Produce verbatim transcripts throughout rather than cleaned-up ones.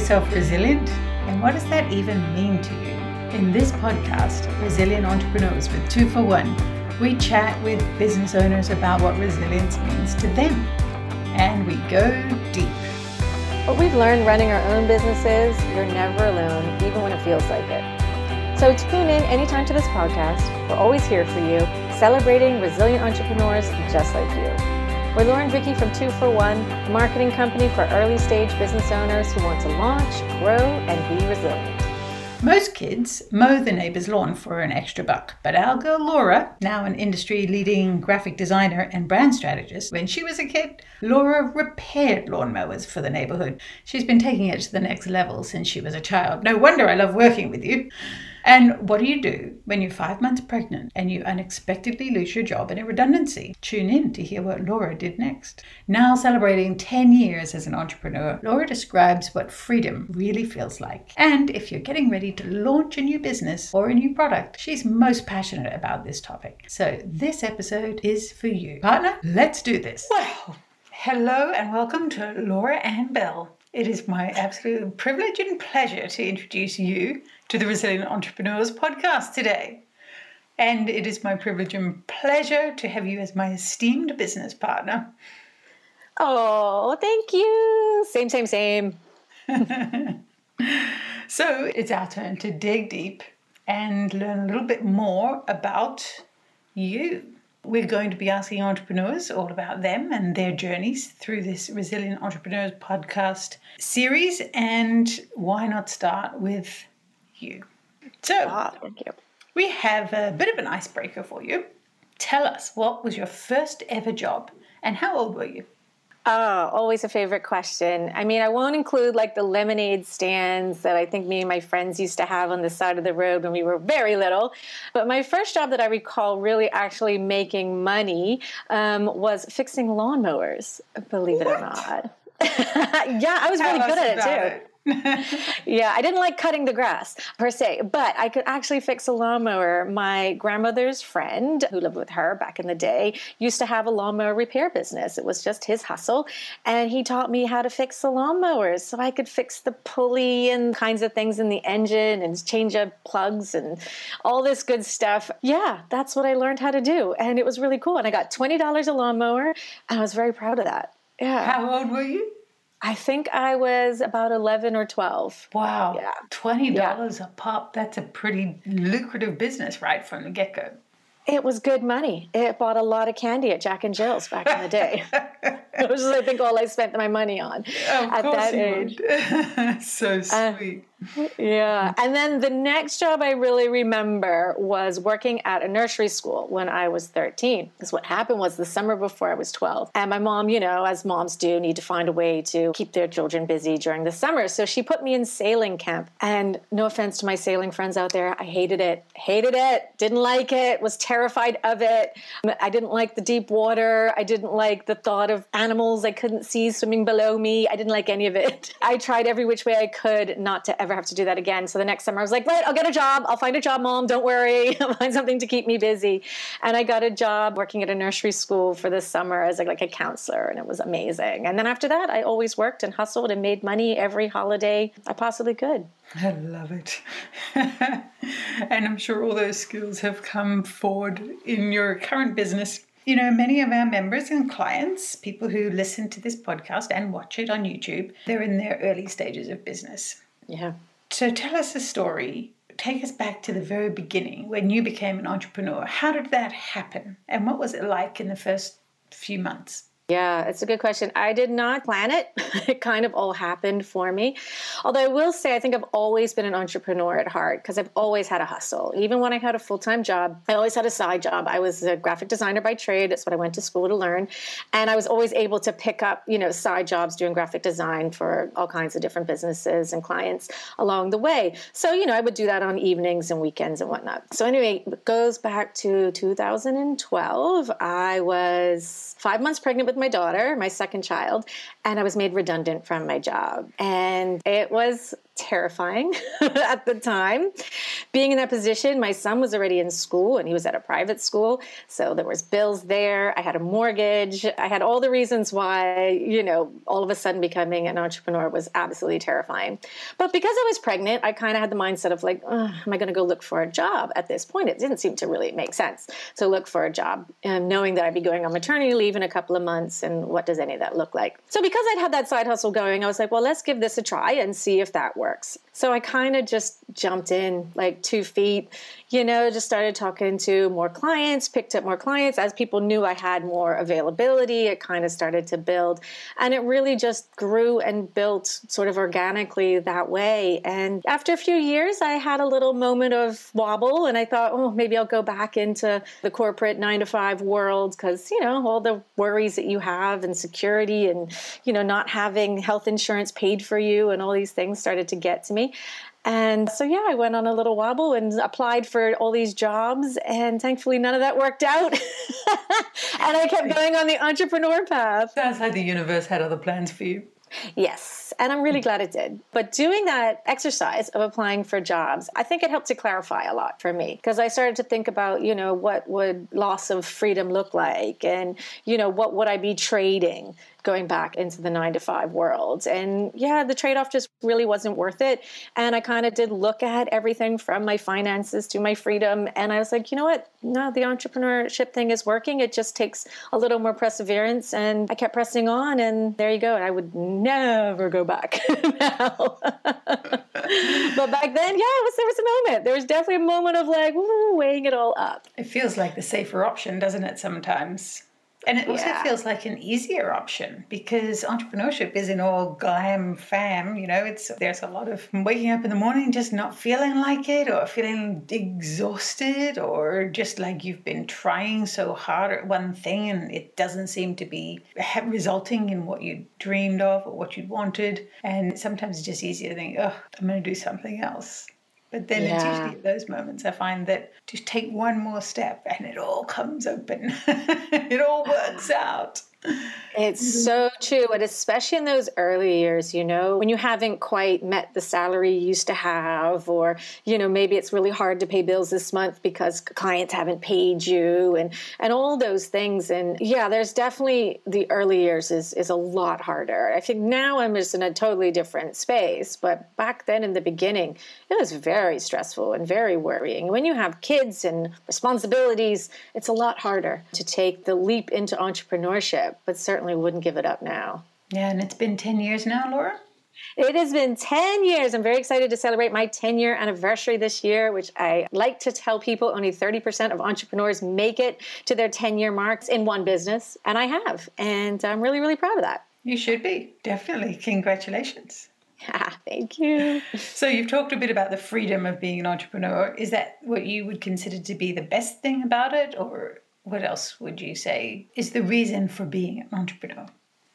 yourself resilient? And what does that even mean to you? In this podcast, Resilient Entrepreneurs with Two for One, we chat with business owners about what resilience means to them. And we go deep. What we've learned running our own businesses, you're never alone, even when it feels like it. So tune in anytime to this podcast. We're always here for you, celebrating resilient entrepreneurs just like you. We're Laura and Vicky from Two for One, a marketing company for early stage business owners who want to launch, grow, and be resilient. Most kids mow the neighbor's lawn for an extra buck, but our girl Laura, now an industry-leading graphic designer and brand strategist, when she was a kid, Laura repaired lawnmowers for the neighborhood. She's been taking it to the next level since she was a child. No wonder I love working with you. And what do you do when you're five months pregnant and you unexpectedly lose your job in a redundancy? Tune in to hear what Laura did next. Now celebrating ten years as an entrepreneur, Laura describes what freedom really feels like. And if you're getting ready to launch a new business or a new product, she's most passionate about this topic. So this episode is for you. Partner, let's do this. Well, hello and welcome to Laura Ann Bell. It is my absolute privilege and pleasure to introduce you to the Resilient Entrepreneurs podcast today. And it is my privilege and pleasure to have you as my esteemed business partner. Oh, thank you. Same, same, same. So it's our turn to dig deep and learn a little bit more about you. We're going to be asking entrepreneurs all about them and their journeys through this Resilient Entrepreneurs podcast series. And why not start with you? So oh, thank you. We have a bit of an icebreaker for you. Tell us, what was your first ever job and how old were you? Oh, always a favorite question. I mean, I won't include like the lemonade stands that I think me and my friends used to have on the side of the road when we were very little. But my first job that I recall really actually making money um, was fixing lawnmowers, believe what? it or not. Yeah, I was Tell really good at it too. It. Yeah, I didn't like cutting the grass per se, but I could actually fix a lawnmower. My grandmother's friend, who lived with her back in the day, used to have a lawnmower repair business. It was just his hustle, and he taught me how to fix the lawnmowers, so I could fix the pulley and kinds of things in the engine and change up plugs and all this good stuff. Yeah, that's what I learned how to do, and it was really cool. And I got twenty dollars a lawnmower, and I was very proud of that. Yeah. How old were you? I think I was about eleven or twelve. Wow. Yeah. twenty dollars yeah. a pop. That's a pretty lucrative business right from the get-go. It was good money. It bought a lot of candy at Jack and Jill's back in the day. Which is, I think, all I spent my money on yeah, at that age. So sweet. Uh, yeah. And then the next job I really remember was working at a nursery school when I was thirteen. Because what happened was the summer before I was twelve. And my mom, you know, as moms do, need to find a way to keep their children busy during the summer. So she put me in sailing camp. And no offense to my sailing friends out there, I hated it. Hated it. Didn't like it. Was terrified of it. I didn't like the deep water. I didn't like the thought of animals I couldn't see swimming below me. I didn't like any of it. I tried every which way I could not to ever have to do that again. So the next summer I was like, right, I'll get a job. I'll find a job, Mom. Don't worry. I'll find something to keep me busy. And I got a job working at a nursery school for the summer as like, like a counselor, and it was amazing. And then after that, I always worked and hustled and made money every holiday I possibly could. I love it. And I'm sure all those skills have come forward in your current business. You know, many of our members and clients, people who listen to this podcast and watch it on YouTube, they're in their early stages of business. Yeah. So tell us a story. Take us back to the very beginning when you became an entrepreneur. How did that happen? And what was it like in the first few months? Yeah, it's a good question. I did not plan it. It kind of all happened for me. Although I will say, I think I've always been an entrepreneur at heart because I've always had a hustle. Even when I had a full-time job, I always had a side job. I was a graphic designer by trade. That's what I went to school to learn. And I was always able to pick up, you know, side jobs doing graphic design for all kinds of different businesses and clients along the way. So, you know, I would do that on evenings and weekends and whatnot. So anyway, it goes back to two thousand twelve. I was five months pregnant with my daughter, my second child, and I was made redundant from my job. And it was terrifying at the time. Being in that position, my son was already in school and he was at a private school. So there was bills there. I had a mortgage. I had all the reasons why, you know, all of a sudden becoming an entrepreneur was absolutely terrifying. But because I was pregnant, I kind of had the mindset of like, oh, am I going to go look for a job at this point? It didn't seem to really make sense to look for a job, um, knowing that I'd be going on maternity leave in a couple of months. And what does any of that look like? So because I'd had that side hustle going, I was like, well, let's give this a try and see if that works. So I kind of just jumped in like two feet, you know, just started talking to more clients, picked up more clients. As people knew I had more availability, it kind of started to build. And it really just grew and built sort of organically that way. And after a few years, I had a little moment of wobble and I thought, oh, maybe I'll go back into the corporate nine to five world because, you know, all the worries that you have and security and, you know, not having health insurance paid for you and all these things started to get to me. And so, yeah, I went on a little wobble and applied for all these jobs. And thankfully, none of that worked out. And I kept going on the entrepreneur path. Sounds like the universe had other plans for you. Yes. And I'm really glad it did. But doing that exercise of applying for jobs, I think it helped to clarify a lot for me because I started to think about, you know, what would loss of freedom look like? And, you know, what would I be trading going back into the nine to five world? And yeah, the trade-off just really wasn't worth it. And I kind of did look at everything from my finances to my freedom. And I was like, you know what? No, the entrepreneurship thing is working. It just takes a little more perseverance. And I kept pressing on and there you go. And I would never go back now. But back then, yeah, it was, there was a moment. There was definitely a moment of like, woo, weighing it all up. It feels like the safer option, doesn't it, sometimes? And it also yeah. feels like an easier option because entrepreneurship isn't all glam fam, you know, it's there's a lot of waking up in the morning just not feeling like it or feeling exhausted or just like you've been trying so hard at one thing and it doesn't seem to be resulting in what you dreamed of or what you wanted. And sometimes it's just easier to think, oh, I'm going to do something else. But then yeah. it's usually at those moments I find that just take one more step and it all comes open. It all works out. It's so true. And especially in those early years, you know, when you haven't quite met the salary you used to have, or, you know, maybe it's really hard to pay bills this month because clients haven't paid you and, and all those things. And yeah, there's definitely the early years is, is a lot harder. I think now I'm just in a totally different space, but back then in the beginning, it was very stressful and very worrying. When you have kids and responsibilities, it's a lot harder to take the leap into entrepreneurship. But certainly wouldn't give it up now. Yeah, and it's been ten years now, Laura? It has been ten years. I'm very excited to celebrate my ten-year anniversary this year, which I like to tell people only thirty percent of entrepreneurs make it to their ten-year marks in one business, and I have. And I'm really, really proud of that. You should be, definitely. Congratulations. Yeah, thank you. So you've talked a bit about the freedom of being an entrepreneur. Is that what you would consider to be the best thing about it, or what else would you say is the reason for being an entrepreneur?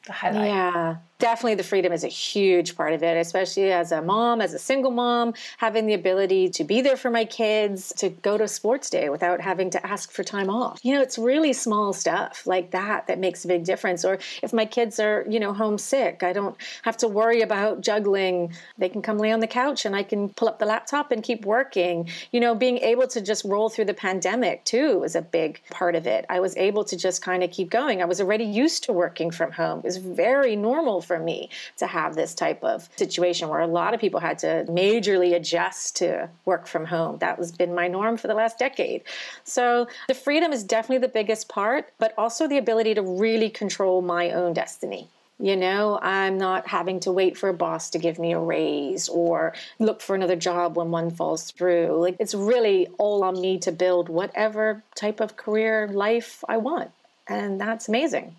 The highlight. Yeah. Definitely the freedom is a huge part of it, especially as a mom, as a single mom, having the ability to be there for my kids, to go to sports day without having to ask for time off. You know, it's really small stuff like that that makes a big difference. Or if my kids are, you know, homesick, I don't have to worry about juggling. They can come lay on the couch and I can pull up the laptop and keep working. You know, being able to just roll through the pandemic too was a big part of it. I was able to just kind of keep going. I was already used to working from home. It was very normal for me to have this type of situation where a lot of people had to majorly adjust to work from home. That has been my norm for the last decade. So the freedom is definitely the biggest part, but also the ability to really control my own destiny. You know, I'm not having to wait for a boss to give me a raise or look for another job when one falls through. Like, it's really all on me to build whatever type of career life I want. And that's amazing.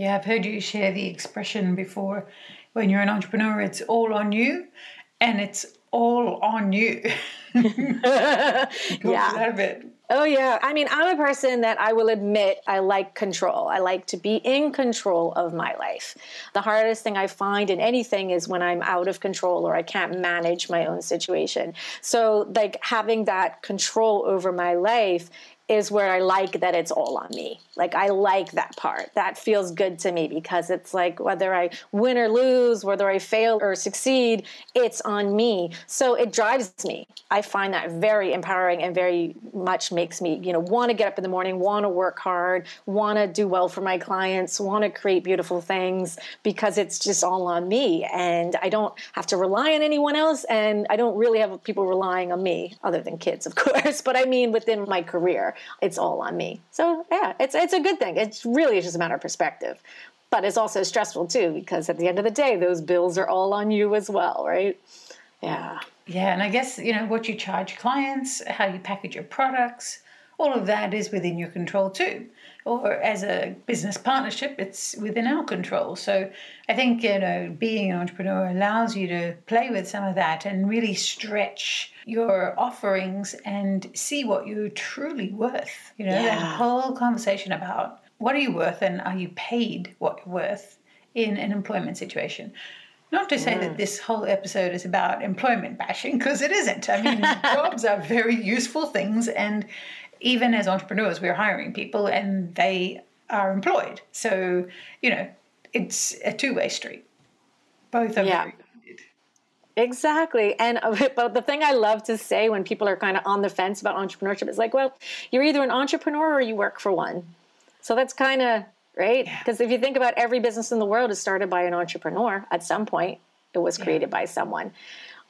Yeah, I've heard you share the expression before, when you're an entrepreneur, it's all on you and it's all on you. Yeah. That a bit. Oh, yeah. I mean, I'm a person that I will admit I like control. I like to be in control of my life. The hardest thing I find in anything is when I'm out of control or I can't manage my own situation. So like having that control over my life is where I like that it's all on me. Like, I like that part. That feels good to me because it's like, whether I win or lose, whether I fail or succeed, it's on me. So it drives me. I find that very empowering and very much makes me, you know, want to get up in the morning, want to work hard, want to do well for my clients, want to create beautiful things because it's just all on me. And I don't have to rely on anyone else. And I don't really have people relying on me other than kids, of course, but I mean, within my career, it's all on me. So yeah, it's it's a good thing. It's really just a matter of perspective. But it's also stressful too, because at the end of the day, those bills are all on you as well, right? Yeah. Yeah, and I guess, you know, what you charge clients, how you package your products, all of that is within your control too. Or as a business partnership, it's within our control. So I think, you know, being an entrepreneur allows you to play with some of that and really stretch your offerings and see what you're truly worth. You know, yeah. That whole conversation about what are you worth and are you paid what you're worth in an employment situation. Not to say mm. that this whole episode is about employment bashing, because it isn't. I mean, jobs are very useful things, and even as entrepreneurs, we're hiring people and they are employed. So, you know, it's a two-way street. Both are yeah. very good. Exactly. And but the thing I love to say when people are kind of on the fence about entrepreneurship is like, well, you're either an entrepreneur or you work for one. So that's kind of... right? Because yeah. if you think about every business in the world is started by an entrepreneur. At some point, it was created yeah. by someone,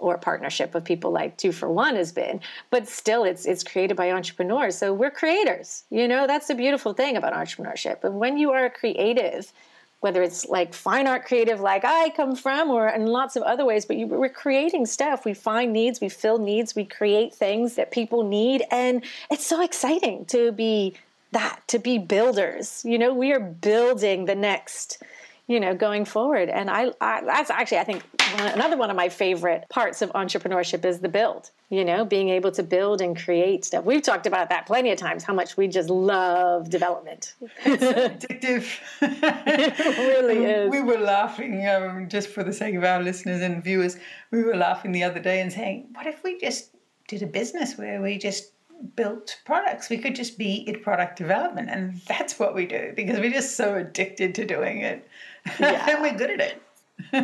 or a partnership with people like Two for One has been. But still, it's it's created by entrepreneurs. So we're creators. You know, that's the beautiful thing about entrepreneurship. But when you are a creative, whether it's like fine art creative, like I come from, or in lots of other ways, but you, we're creating stuff. We find needs, we fill needs, we create things that people need. And it's so exciting to be that, to be builders. You know, we are building the next, you know, going forward. And I, I that's actually, I think one, another one of my favorite parts of entrepreneurship is the build, you know, being able to build and create stuff. We've talked about that plenty of times, how much we just love development. It's addictive. It really is. We were laughing, um, just for the sake of our listeners and viewers, we were laughing the other day and saying, what if we just did a business where we just built products? We could just be in product development, and that's what we do because we're just so addicted to doing it. Yeah. And we're good at it.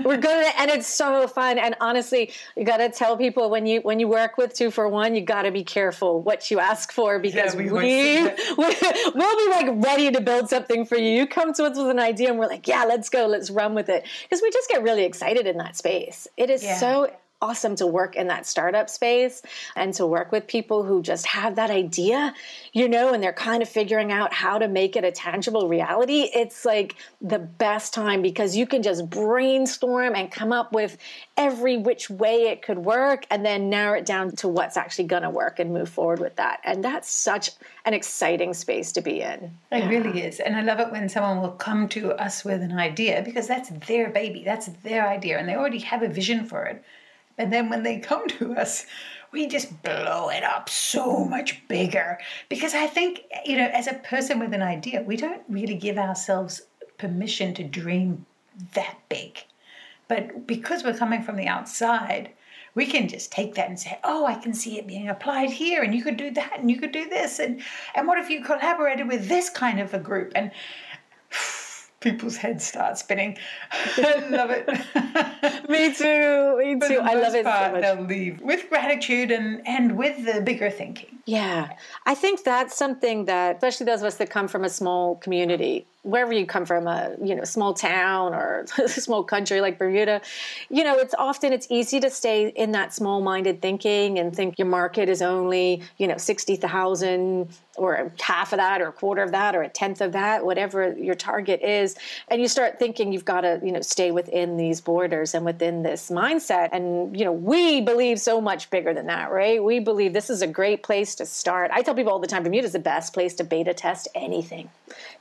We're good at it, and it's so fun. And honestly, you got to tell people when you when you work with Two for One, you got to be careful what you ask for, because yeah, we, we we'll be like ready to build something for you. You come to us with an idea, and we're like, yeah, let's go, let's run with it, because we just get really excited in that space. It is yeah. so awesome to work in that startup space and to work with people who just have that idea, you know, and they're kind of figuring out how to make it a tangible reality. It's like the best time because you can just brainstorm and come up with every which way it could work and then narrow it down to what's actually going to work and move forward with that. And that's such an exciting space to be in. It yeah. really is. And I love it when someone will come to us with an idea because that's their baby, that's their idea, and they already have a vision for it. And then when they come to us, we just blow it up so much bigger. Because I think, you know, as a person with an idea, we don't really give ourselves permission to dream that big. But because we're coming from the outside, we can just take that and say, oh, I can see it being applied here, and you could do that, and you could do this. And, and what if you collaborated with this kind of a group? And people's heads start spinning. I love it. Me too. Me too. I love it so much. They'll leave with gratitude and, and with the bigger thinking. Yeah. I think that's something that, especially those of us that come from a small community, wherever you come from, a you know small town or a small country like Bermuda, you know, it's often it's easy to stay in that small-minded thinking and think your market is only, you know, sixty thousand or half of that or a quarter of that or a tenth of that, whatever your target is. And you start thinking you've got to, you know, stay within these borders and within this mindset. And, you know, we believe so much bigger than that, right? We believe this is a great place to start. I tell people all the time, Bermuda is the best place to beta test anything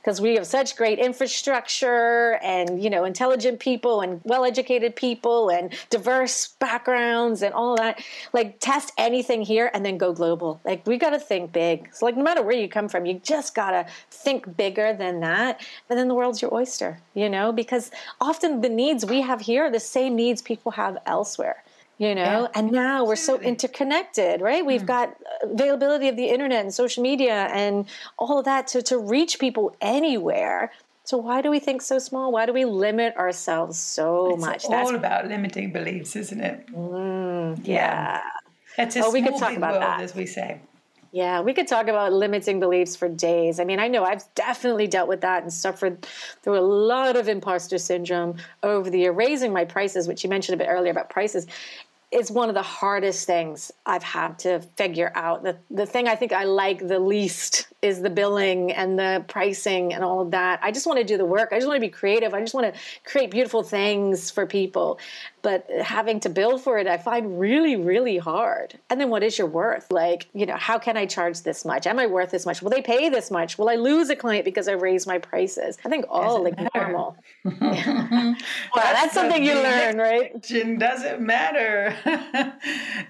because we have such great infrastructure and, you know, intelligent people and well-educated people and diverse backgrounds and all that. Like, test anything here and then go global. Like, we got to think big. So, like, no matter where you come from, you just got to think bigger than that. And then the world's your oyster, you know, because often the needs we have here are the same needs people have elsewhere. you know, yeah. and now we're so interconnected, right? We've mm. got availability of the internet and social media and all of that to, to reach people anywhere. So why do we think so small? Why do we limit ourselves so it's much? It's all That's... about limiting beliefs, isn't it? Mm, yeah. yeah. It's a oh, we could talk about world, that. As we say. Yeah, we could talk about limiting beliefs for days. I mean, I know I've definitely dealt with that and suffered through a lot of imposter syndrome over the year. Raising my prices, which you mentioned a bit earlier about prices, is one of the hardest things I've had to figure out. The, the thing I think I like the least is the billing and the pricing and all of that. I just want to do the work. I just want to be creative. I just want to create beautiful things for people. But having to bill for it, I find really, really hard. And then what is your worth? Like, you know, how can I charge this much? Am I worth this much? Will they pay this much? Will I lose a client because I raise my prices? I think all doesn't like matter. Normal. Well, that's, that's something you learn, right? It doesn't matter.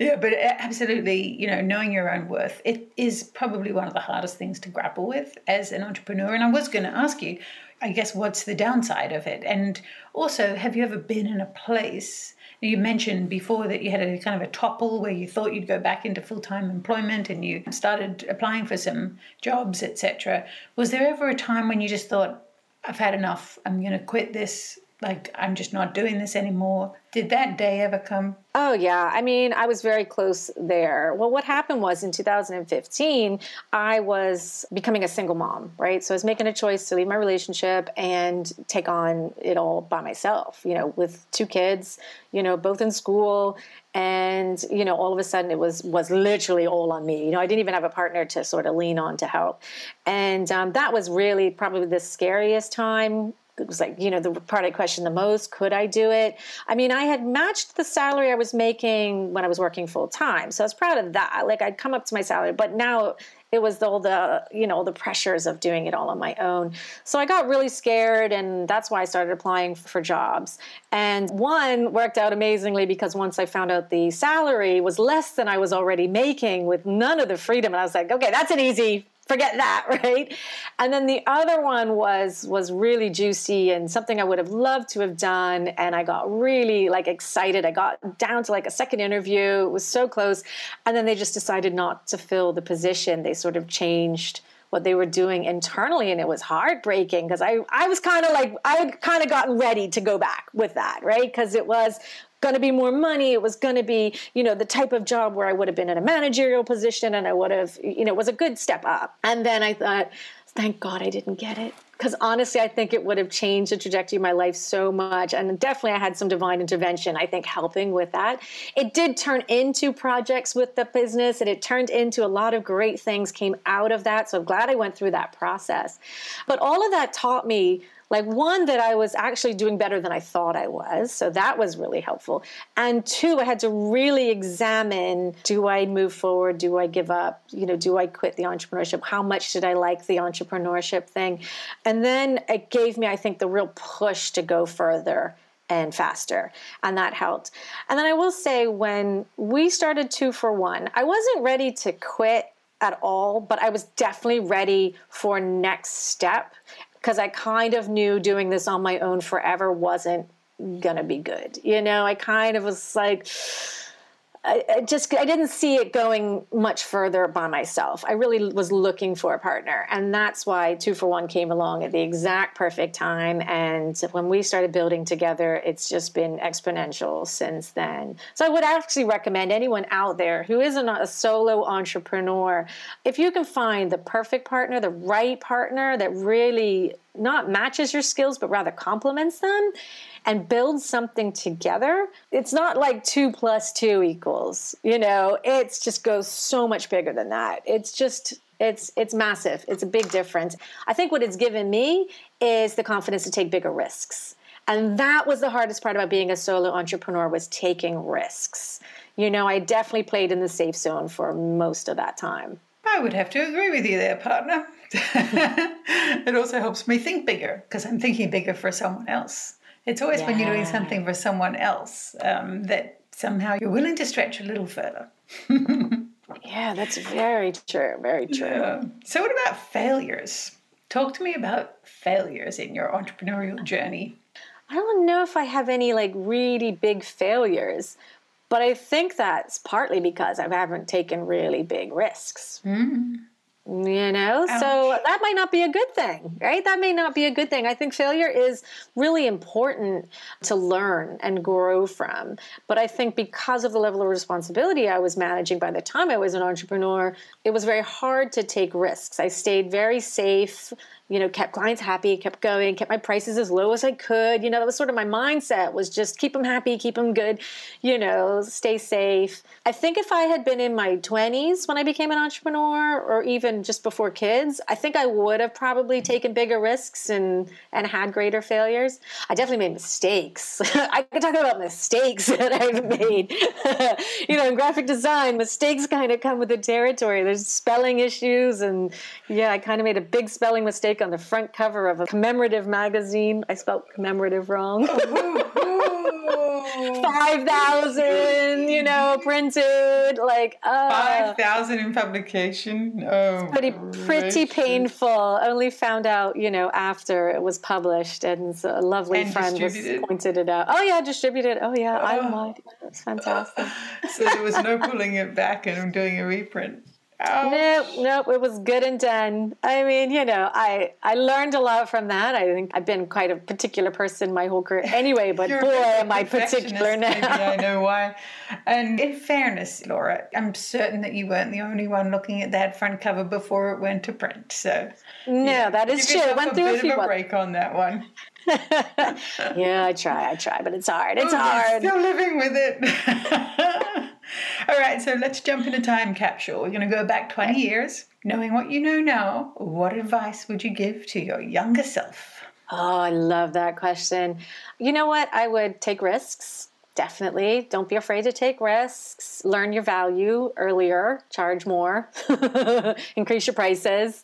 Yeah, but absolutely, you know, knowing your own worth, it is probably one of the hardest things to grapple with as an entrepreneur. And I was going to ask you, I guess, what's the downside of it? And also, have you ever been in a place, you mentioned before that you had a kind of a topple where you thought you'd go back into full-time employment and you started applying for some jobs, et cetera. Was there ever a time when you just thought, I've had enough, I'm going to quit this, like I'm just not doing this anymore? Did that day ever come? Oh, yeah. I mean, I was very close there. Well, what happened was in two thousand fifteen, I was becoming a single mom, right? So I was making a choice to leave my relationship and take on it all by myself, you know, with two kids, you know, both in school. And, you know, all of a sudden it was was literally all on me. You know, I didn't even have a partner to sort of lean on to help. And um, that was really probably the scariest time. It was like, you know, the part I questioned the most, could I do it? I mean, I had matched the salary I was making when I was working full time. So I was proud of that. Like I'd come up to my salary, but now it was all the, you know, the pressures of doing it all on my own. So I got really scared, and that's why I started applying for jobs. And one worked out amazingly because once I found out the salary was less than I was already making with none of the freedom. And I was like, okay, that's an easy forget that, right? And then the other one was was really juicy and something I would have loved to have done. And I got really like excited. I got down to like a second interview. It was so close. And then they just decided not to fill the position. They sort of changed what they were doing internally, and it was heartbreaking because I, I was kind of like, I had kind of gotten ready to go back with that, right? Because it was going to be more money. It was going to be, you know, the type of job where I would have been in a managerial position, and I would have, you know, it was a good step up. And then I thought, thank God I didn't get it. Because honestly, I think it would have changed the trajectory of my life so much. And definitely I had some divine intervention, I think, helping with that. It did turn into projects with the business, and it turned into a lot of great things came out of that. So I'm glad I went through that process. But all of that taught me, like, one, that I was actually doing better than I thought I was. So that was really helpful. And two, I had to really examine, do I move forward? Do I give up? You know, do I quit the entrepreneurship? How much did I like the entrepreneurship thing? And then it gave me, I think, the real push to go further and faster. And that helped. And then I will say, when we started Two for One, I wasn't ready to quit at all, but I was definitely ready for next step, because I kind of knew doing this on my own forever wasn't going to be good. You know, I kind of was like, I, I just, I didn't see it going much further by myself. I really was looking for a partner. And that's why Two for One came along at the exact perfect time. And when we started building together, it's just been exponential since then. So I would actually recommend anyone out there who isn't a solo entrepreneur, if you can find the perfect partner, the right partner that really not matches your skills, but rather complements them, and build something together. It's not like two plus two equals, you know, it's just goes so much bigger than that. It's just, it's, it's massive. It's a big difference. I think what it's given me is the confidence to take bigger risks. And that was the hardest part about being a solo entrepreneur, was taking risks. You know, I definitely played in the safe zone for most of that time. I would have to agree with you there, partner. It also helps me think bigger, because I'm thinking bigger for someone else. It's always yeah. when you're doing something for someone else um, that somehow you're willing to stretch a little further. Yeah, that's very true, very true. Yeah. So what about failures? Talk to me about failures in your entrepreneurial journey. I don't know if I have any like really big failures. But I think that's partly because I haven't taken really big risks. Mm. You know, Ouch. So that might not be a good thing, right? That may not be a good thing. I think failure is really important to learn and grow from. But I think because of the level of responsibility I was managing by the time I was an entrepreneur, it was very hard to take risks. I stayed very safe, you know, kept clients happy, kept going, kept my prices as low as I could. You know, that was sort of my mindset, was just keep them happy, keep them good, you know, stay safe. I think if I had been in my twenties when I became an entrepreneur, or even just before kids, I think I would have probably taken bigger risks and, and had greater failures. I definitely made mistakes. I could talk about mistakes that I've made. You know, in graphic design, mistakes kind of come with the territory. There's spelling issues, and yeah, I kind of made a big spelling mistake on the front cover of a commemorative magazine. I spelled commemorative wrong. five thousand, you know, printed, like, uh, five thousand in publication. Oh, it's pretty, pretty painful. I only found out, you know, after it was published, and a lovely and friend was pointed it out. Oh yeah, distributed. Oh yeah, oh. I lied. It's fantastic. So there was no pulling it back and doing a reprint. Ouch. Nope, nope, it was good and done. I mean, you know, I, I learned a lot from that. I think I've been quite a particular person my whole career anyway, but boy, am I particular now. Maybe I know why. And in fairness, Laura, I'm certain that you weren't the only one looking at that front cover before it went to print. So no, yeah, that is true. I went through a bit a few of a break on that one. Yeah, I try, I try, but it's hard. It's oh, hard. Still living with it. All right, so let's jump in a time capsule. We're going to go back twenty years. Knowing what you know now, what advice would you give to your younger self? Oh, I love that question. You know what? I would take risks. Definitely. Don't be afraid to take risks. Learn your value earlier. Charge more. Increase your prices.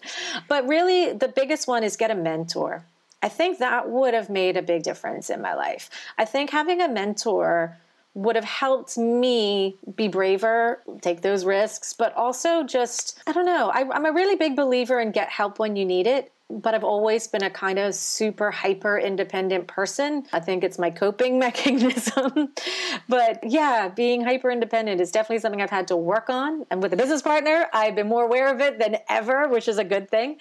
But really, the biggest one is get a mentor. I think that would have made a big difference in my life. I think having a mentor would have helped me be braver, take those risks, but also just, I don't know, I, I'm a really big believer in get help when you need it, but I've always been a kind of super hyper independent person. I think it's my coping mechanism. But yeah, being hyper independent is definitely something I've had to work on. And with a business partner, I've been more aware of it than ever, which is a good thing.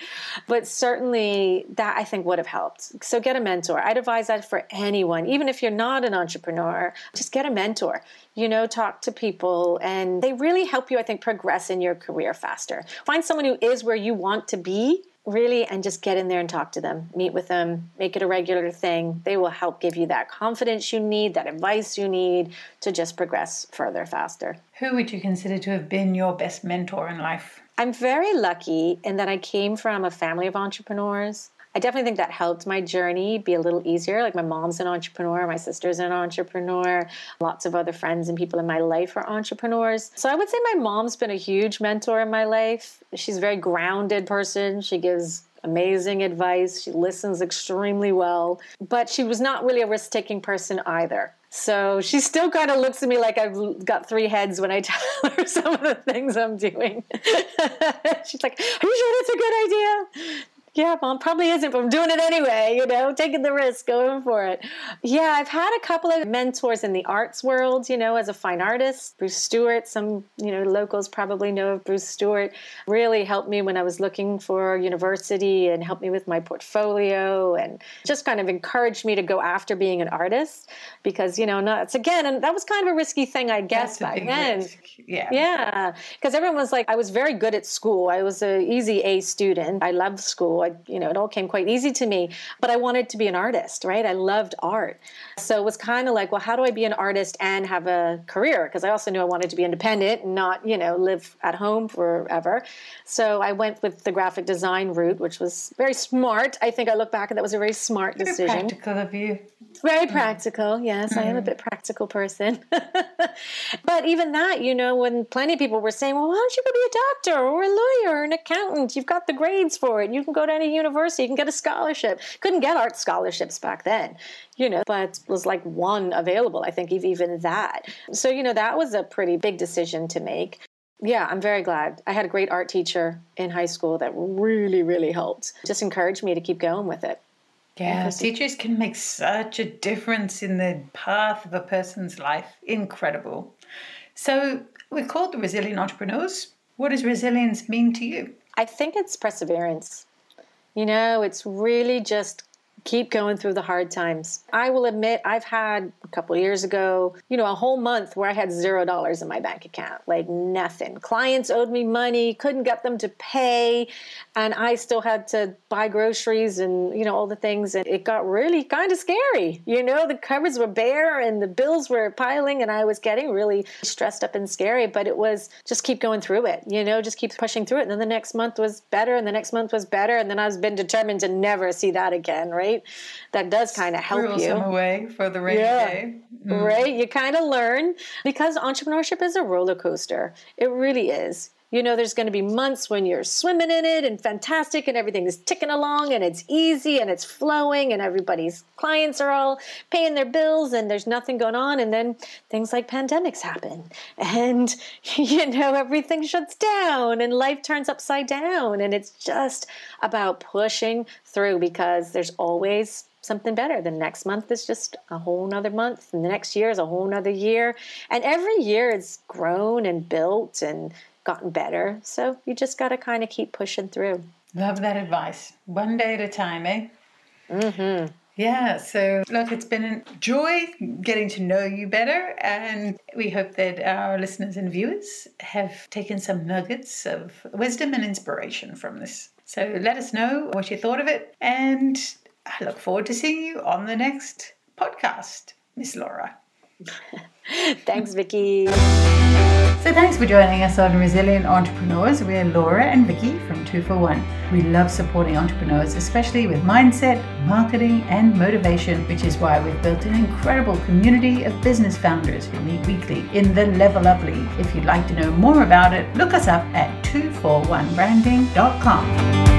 But certainly that I think would have helped. So get a mentor. I'd advise that for anyone, even if you're not an entrepreneur, just get a mentor. You know, talk to people, and they really help you, I think, progress in your career faster. Find someone who is where you want to be, really, and just get in there and talk to them, meet with them, make it a regular thing. They will help give you that confidence you need, that advice you need to just progress further, faster. Who would you consider to have been your best mentor in life? I'm very lucky in that I came from a family of entrepreneurs. I definitely think that helped my journey be a little easier. Like, my mom's an entrepreneur, my sister's an entrepreneur, lots of other friends and people in my life are entrepreneurs. So I would say my mom's been a huge mentor in my life. She's a very grounded person. She gives amazing advice. She listens extremely well, but she was not really a risk-taking person either. So she still kind of looks at me like I've got three heads when I tell her some of the things I'm doing. She's like, "Are you sure that's a good idea?" Yeah, Mom, probably isn't, but I'm doing it anyway, you know, taking the risk, going for it. Yeah, I've had a couple of mentors in the arts world, you know, as a fine artist. Bruce Stewart, some, you know, locals probably know of Bruce Stewart, really helped me when I was looking for university and helped me with my portfolio and just kind of encouraged me to go after being an artist because, you know, that's again, and that was kind of a risky thing, I guess, back then. Risk. Yeah. Yeah, because everyone was like, I was very good at school. I was an easy A student. I loved school. I, you know, it all came quite easy to me, but I wanted to be an artist, right? I loved art. So it was kind of like, well, how do I be an artist and have a career? Because I also knew I wanted to be independent and not, you know, live at home forever. So I went with the graphic design route, which was very smart. I think I look back and that was a very smart very decision. Very practical of you. Very mm. practical. Yes, mm. I am a bit practical person. But even that, you know, when plenty of people were saying, well, why don't you go be a doctor or a lawyer or an accountant? You've got the grades for it. You can go to any university, you can get a scholarship. Couldn't get art scholarships back then, you know, but was like one available, I think, even that. So, you know, that was a pretty big decision to make. Yeah, I'm very glad. I had a great art teacher in high school that really, really helped. Just encouraged me to keep going with it. Yeah, teachers can make such a difference in the path of a person's life. Incredible. So we're called the Resilient Entrepreneurs. What does resilience mean to you? I think it's perseverance. You know, it's really just keep going through the hard times. I will admit I've had a couple of years ago, you know, a whole month where I had zero dollars in my bank account, like nothing. Clients owed me money, couldn't get them to pay. And I still had to buy groceries and, you know, all the things. And it got really kind of scary. You know, the cupboards were bare and the bills were piling and I was getting really stressed up and scary. But it was just keep going through it, you know, just keep pushing through it. And then the next month was better and the next month was better. And then I've been determined to never see that again, right? That does kind of help Rules you away for the rainy yeah. day, mm. right? You kind of learn because entrepreneurship is a roller coaster. It really is. You know, there's going to be months when you're swimming in it and fantastic and everything is ticking along and it's easy and it's flowing and everybody's clients are all paying their bills and there's nothing going on. And then things like pandemics happen and, you know, everything shuts down and life turns upside down. And it's just about pushing through because there's always something better. The next month is just a whole nother month. And the next year is a whole nother year. And every year it's grown and built and gotten better. So you just got to kind of keep pushing through. Love that advice. One day at a time, eh? Mm-hmm. Yeah. So look, it's been a joy getting to know you better. And we hope that our listeners and viewers have taken some nuggets of wisdom and inspiration from this. So let us know what you thought of it. And I look forward to seeing you on the next podcast, Miss Laura. Thanks, Vicky. So thanks for joining us on Resilient Entrepreneurs. We're Laura and Vicky from Two for One. We love supporting entrepreneurs, especially with mindset, marketing, and motivation, which is why we've built an incredible community of business founders who meet weekly in the Level Up League. If you'd like to know more about it, look us up at two four one branding dot com.